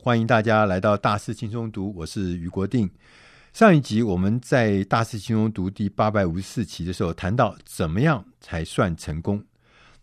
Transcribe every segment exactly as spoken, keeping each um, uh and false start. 欢迎大家来到大师轻松读，我是于国定。上一集我们在大师轻松读第八百五十四期的时候谈到怎么样才算成功。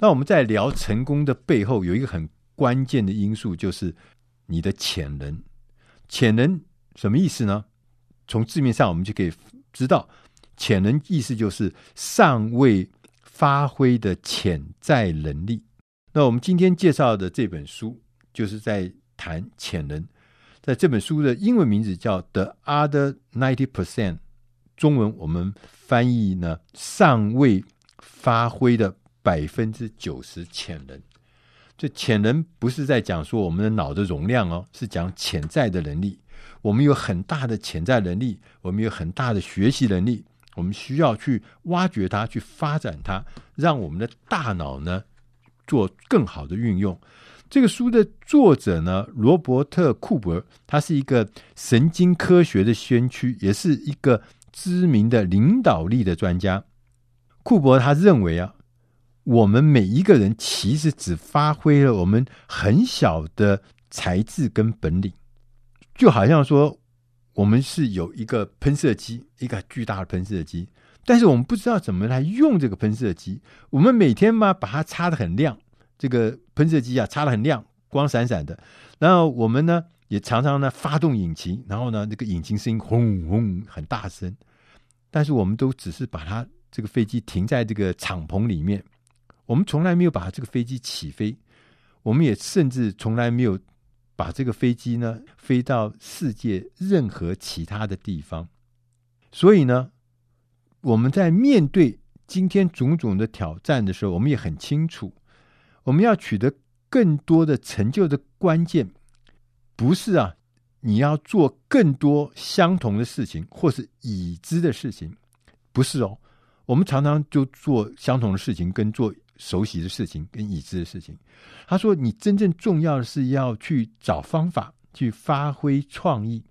那我们在聊成功的背后有一个很关键的因素，就是你的潜能。潜能什么意思呢？从字面上我们就可以知道，潜能意思就是尚未发挥的潜在能力。那我们今天介绍的这本书就是在谈潜能，在这本书的英文名字叫 The Other ninety percent， 中文我们翻译呢，尚未发挥的 百分之九十 潜能。这潜能不是在讲说我们的脑的容量哦，是讲潜在的能力。我们有很大的潜在能力，我们有很大的学习能力，我们需要去挖掘它，去发展它，让我们的大脑呢做更好的运用。这个书的作者呢，罗伯特·库珀，他是一个神经科学的先驱，也是一个知名的领导力的专家。库珀他认为啊，我们每一个人其实只发挥了我们很小的才智跟本领，就好像说我们是有一个喷射机，一个巨大的喷射机，但是我们不知道怎么来用这个喷射机。我们每天嘛把它擦得很亮，这个喷射机啊擦得很亮，光闪闪的。然后我们呢也常常呢发动引擎，然后呢这个引擎声音轰轰很大声，但是我们都只是把它这个飞机停在这个敞篷里面，我们从来没有把这个飞机起飞，我们也甚至从来没有把这个飞机呢飞到世界任何其他的地方。所以呢，我们在面对今天种种的挑战的时候，我们也很清楚，我们要取得更多的成就的关键不是啊你要做更多相同的事情或是已知的事情，不是哦。我们常常就做相同的事情，跟做熟悉的事情，跟已知的事情。他说你真正重要的是要去找方法，去发挥创意，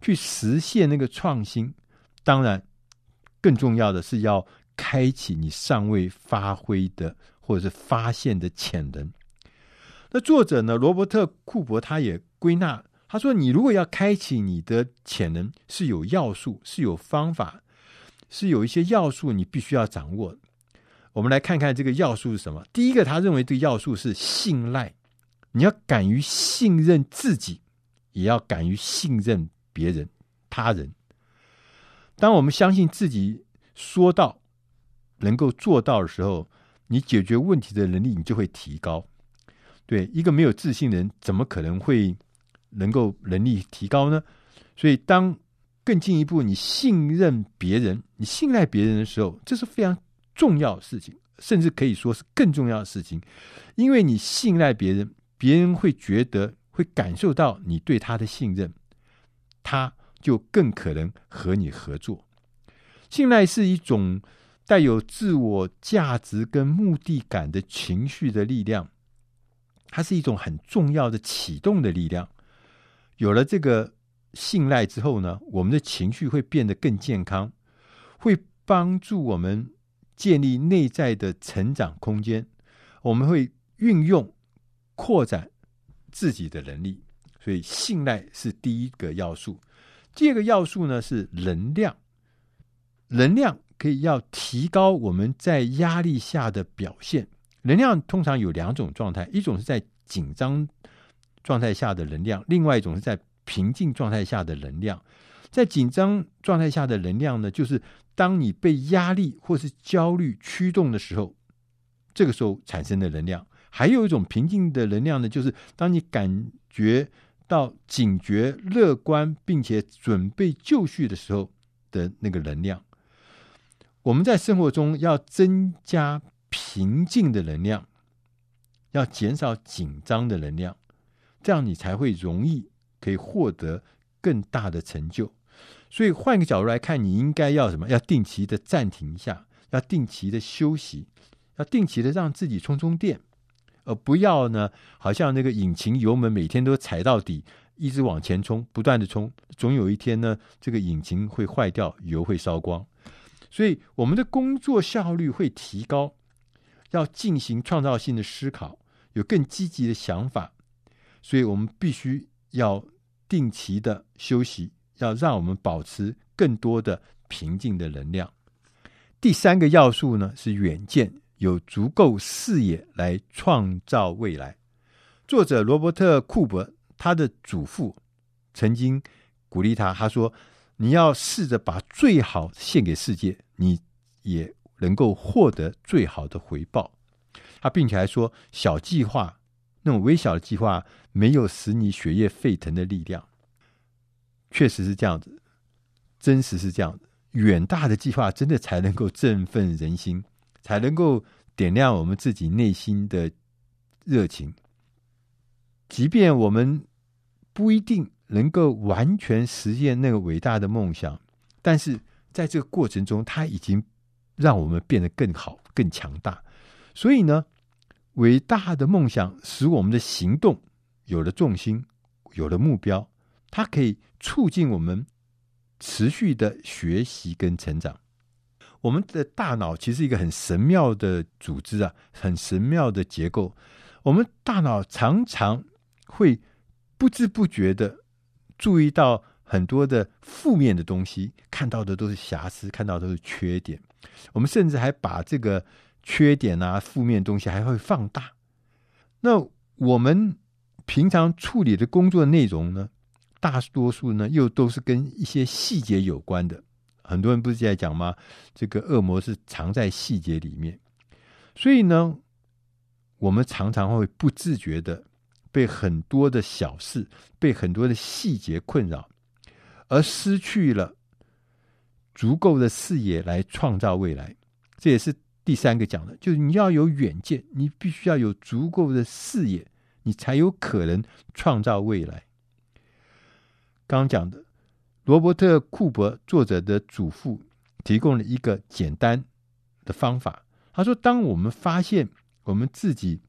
去实现那个创新。当然更重要的是要开启你尚未发挥的或者是发现的潜能。那作者呢，罗伯特·库珀他也归纳，他说你如果要开启你的潜能，是有要素，是有方法，是有一些要素你必须要掌握的。我们来看看这个要素是什么。第一个，他认为这个要素是信赖，你要敢于信任自己，也要敢于信任别人、他人。当我们相信自己说到能够做到的时候，你解决问题的能力你就会提高。对，一个没有自信的人怎么可能会能够能力提高呢？所以当更进一步你信任别人，你信赖别人的时候，这是非常重要的事情，甚至可以说是更重要的事情。因为你信赖别人，别人会觉得会感受到你对他的信任，他就更可能和你合作。信赖是一种带有自我价值跟目的感的情绪的力量，它是一种很重要的启动的力量。有了这个信赖之后呢，我们的情绪会变得更健康，会帮助我们建立内在的成长空间，我们会运用扩展自己的能力。所以信赖是第一个要素。第二个要素呢是能量，能量可以要提高我们在压力下的表现。能量通常有两种状态，一种是在紧张状态下的能量，另外一种是在平静状态下的能量。在紧张状态下的能量呢，就是当你被压力或是焦虑驱动的时候，这个时候产生的能量。还有一种平静的能量呢，就是当你感觉到警觉、乐观并且准备就绪的时候的那个能量。我们在生活中要增加平静的能量，要减少紧张的能量，这样你才会容易可以获得更大的成就。所以换个角度来看，你应该要什么？要定期的暂停一下，要定期的休息，要定期的让自己充充电，而不要呢好像那个引擎油门每天都踩到底，一直往前冲，不断的冲，总有一天呢这个引擎会坏掉，油会烧光。所以我们的工作效率会提高，要进行创造性的思考，有更积极的想法。所以我们必须要定期的休息，要让我们保持更多的平静的能量。第三个要素呢是远见，有足够视野来创造未来。作者罗伯特库珀他的祖父曾经鼓励他，他说你要试着把最好献给世界，你也能够获得最好的回报。他并且还说，小计划，那种微小的计划没有使你血液沸腾的力量。确实是这样子，真实是这样子，远大的计划真的才能够振奋人心，才能够点亮我们自己内心的热情。即便我们不一定能够完全实现那个伟大的梦想，但是在这个过程中，它已经让我们变得更好、更强大。所以呢，伟大的梦想使我们的行动有了重心，有了目标，它可以促进我们持续的学习跟成长。我们的大脑其实是一个很神妙的组织啊，很神妙的结构。我们大脑常常会不知不觉的注意到很多的负面的东西，看到的都是瑕疵，看到的都是缺点。我们甚至还把这个缺点啊、负面的东西还会放大。那我们平常处理的工作内容呢，大多数呢又都是跟一些细节有关的。很多人不是在讲吗？这个恶魔是藏在细节里面。所以呢，我们常常会不自觉的被很多的小事，被很多的细节困扰，而失去了足够的视野来创造未来。这也是第三个讲的，就是你要有远见，你必须要有足够的视野，你才有可能创造未来。刚刚讲的罗伯特库珀作者的祖父提供了一个简单的方法，他说当我们发现我们自己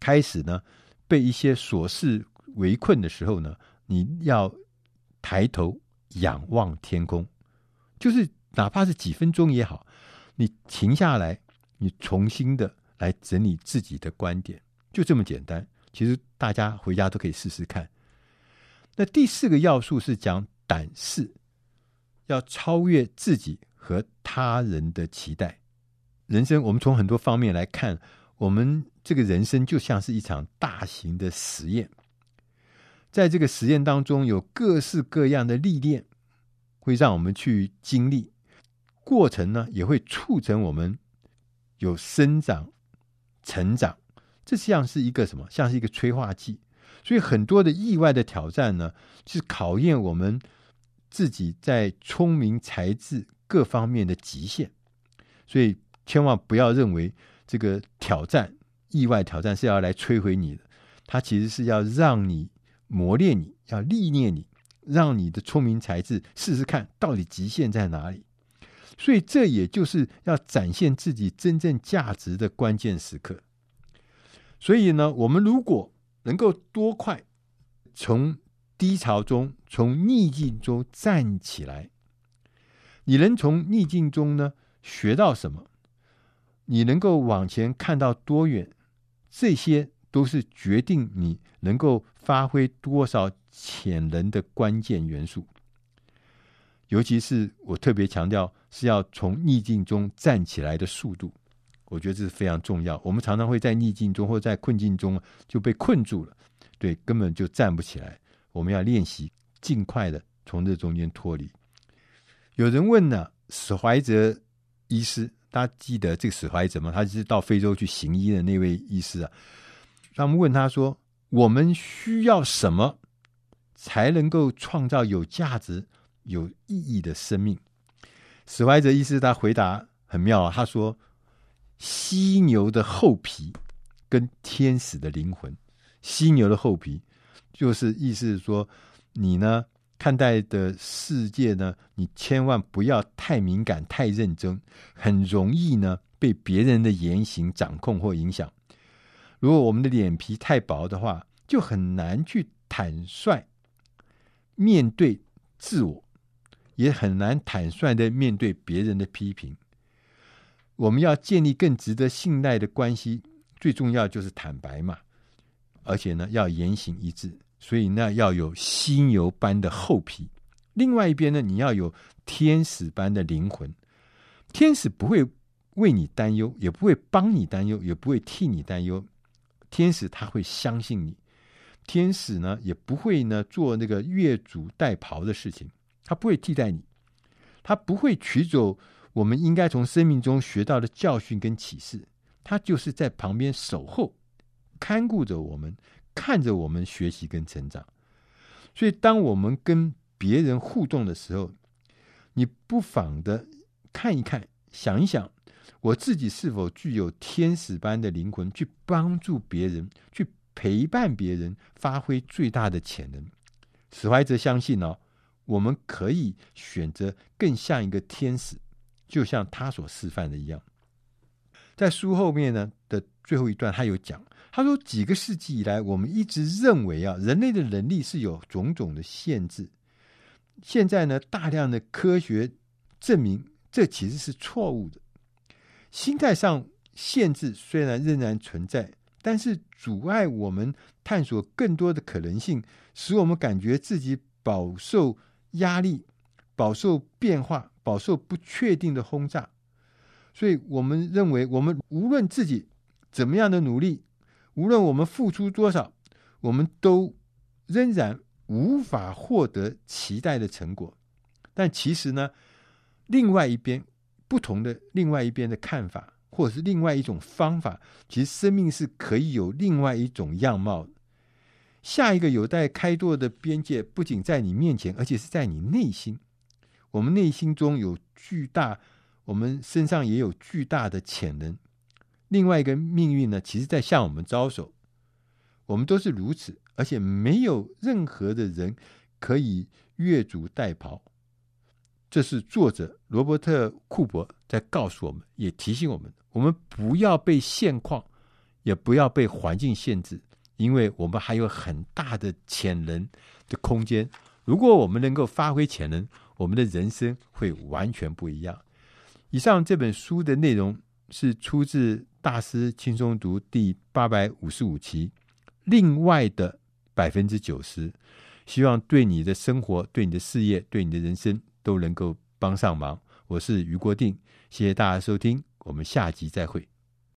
开始呢被一些琐事围困的时候呢，你要抬头仰望天空，就是哪怕是几分钟也好，你停下来，你重新的来整理自己的观点，就这么简单。其实大家回家都可以试试看。那第四个要素是讲胆识，要超越自己和他人的期待。人生我们从很多方面来看，我们这个人生就像是一场大型的实验，在这个实验当中有各式各样的历练会让我们去经历，过程呢也会促成我们有生长成长。这像是一个什么？像是一个催化剂。所以很多的意外的挑战呢，是考验我们自己在聪明才智各方面的极限。所以千万不要认为这个挑战，意外挑战是要来摧毁你的，它其实是要让你磨练你，要历练你，让你的聪明才智试试看到底极限在哪里。所以这也就是要展现自己真正价值的关键时刻。所以呢，我们如果能够多快从低潮中，从逆境中站起来，你能从逆境中呢学到什么？你能够往前看到多远？这些都是决定你能够发挥多少潜能的关键元素。尤其是我特别强调是要从逆境中站起来的速度，我觉得这是非常重要。我们常常会在逆境中或在困境中就被困住了，对，根本就站不起来。我们要练习尽快的从这中间脱离。有人问呢，史怀哲医师，大家记得这个史怀哲吗？他是到非洲去行医的那位医师啊。他们问他说，我们需要什么才能够创造有价值有意义的生命？史怀哲医师他回答很妙啊，他说犀牛的厚皮跟天使的灵魂。犀牛的厚皮就是意思是说，你呢看待的世界呢，你千万不要太敏感太认真，很容易呢被别人的言行掌控或影响。如果我们的脸皮太薄的话，就很难去坦率面对自我，也很难坦率的面对别人的批评。我们要建立更值得信赖的关系，最重要就是坦白嘛，而且呢要言行一致。所以那要有犀牛般的厚皮。另外一边呢，你要有天使般的灵魂。天使不会为你担忧，也不会帮你担忧，也不会替你担忧。天使他会相信你，天使呢也不会呢做那个越俎代庖的事情，他不会替代你，他不会取走我们应该从生命中学到的教训跟启示，他就是在旁边守候，看顾着我们，看着我们学习跟成长。所以当我们跟别人互动的时候，你不妨的看一看，想一想，我自己是否具有天使般的灵魂，去帮助别人，去陪伴别人，发挥最大的潜能。史怀哲相信哦，我们可以选择更像一个天使，就像他所示范的一样。在书后面呢的最后一段，他有讲，他说几个世纪以来，我们一直认为啊，人类的能力是有种种的限制。现在呢，大量的科学证明这其实是错误的。心态上限制虽然仍然存在，但是阻碍我们探索更多的可能性，使我们感觉自己饱受压力，饱受变化，饱受不确定的轰炸。所以我们认为，我们无论自己怎么样的努力，无论我们付出多少，我们都仍然无法获得期待的成果。但其实呢，另外一边不同的另外一边的看法，或者是另外一种方法，其实生命是可以有另外一种样貌的。下一个有待开拓的边界不仅在你面前，而且是在你内心。我们内心中有巨大，我们身上也有巨大的潜能。另外一个命运呢，其实在向我们招手。我们都是如此，而且没有任何的人可以越俎代庖。这是作者罗伯特·库珀在告诉我们，也提醒我们，我们不要被现况，也不要被环境限制，因为我们还有很大的潜能的空间。如果我们能够发挥潜能，我们的人生会完全不一样。以上这本书的内容是出自大师轻松读第八百五十五期另外的 百分之九十， 希望对你的生活，对你的事业，对你的人生都能够帮上忙。我是余国定，谢谢大家收听，我们下集再会。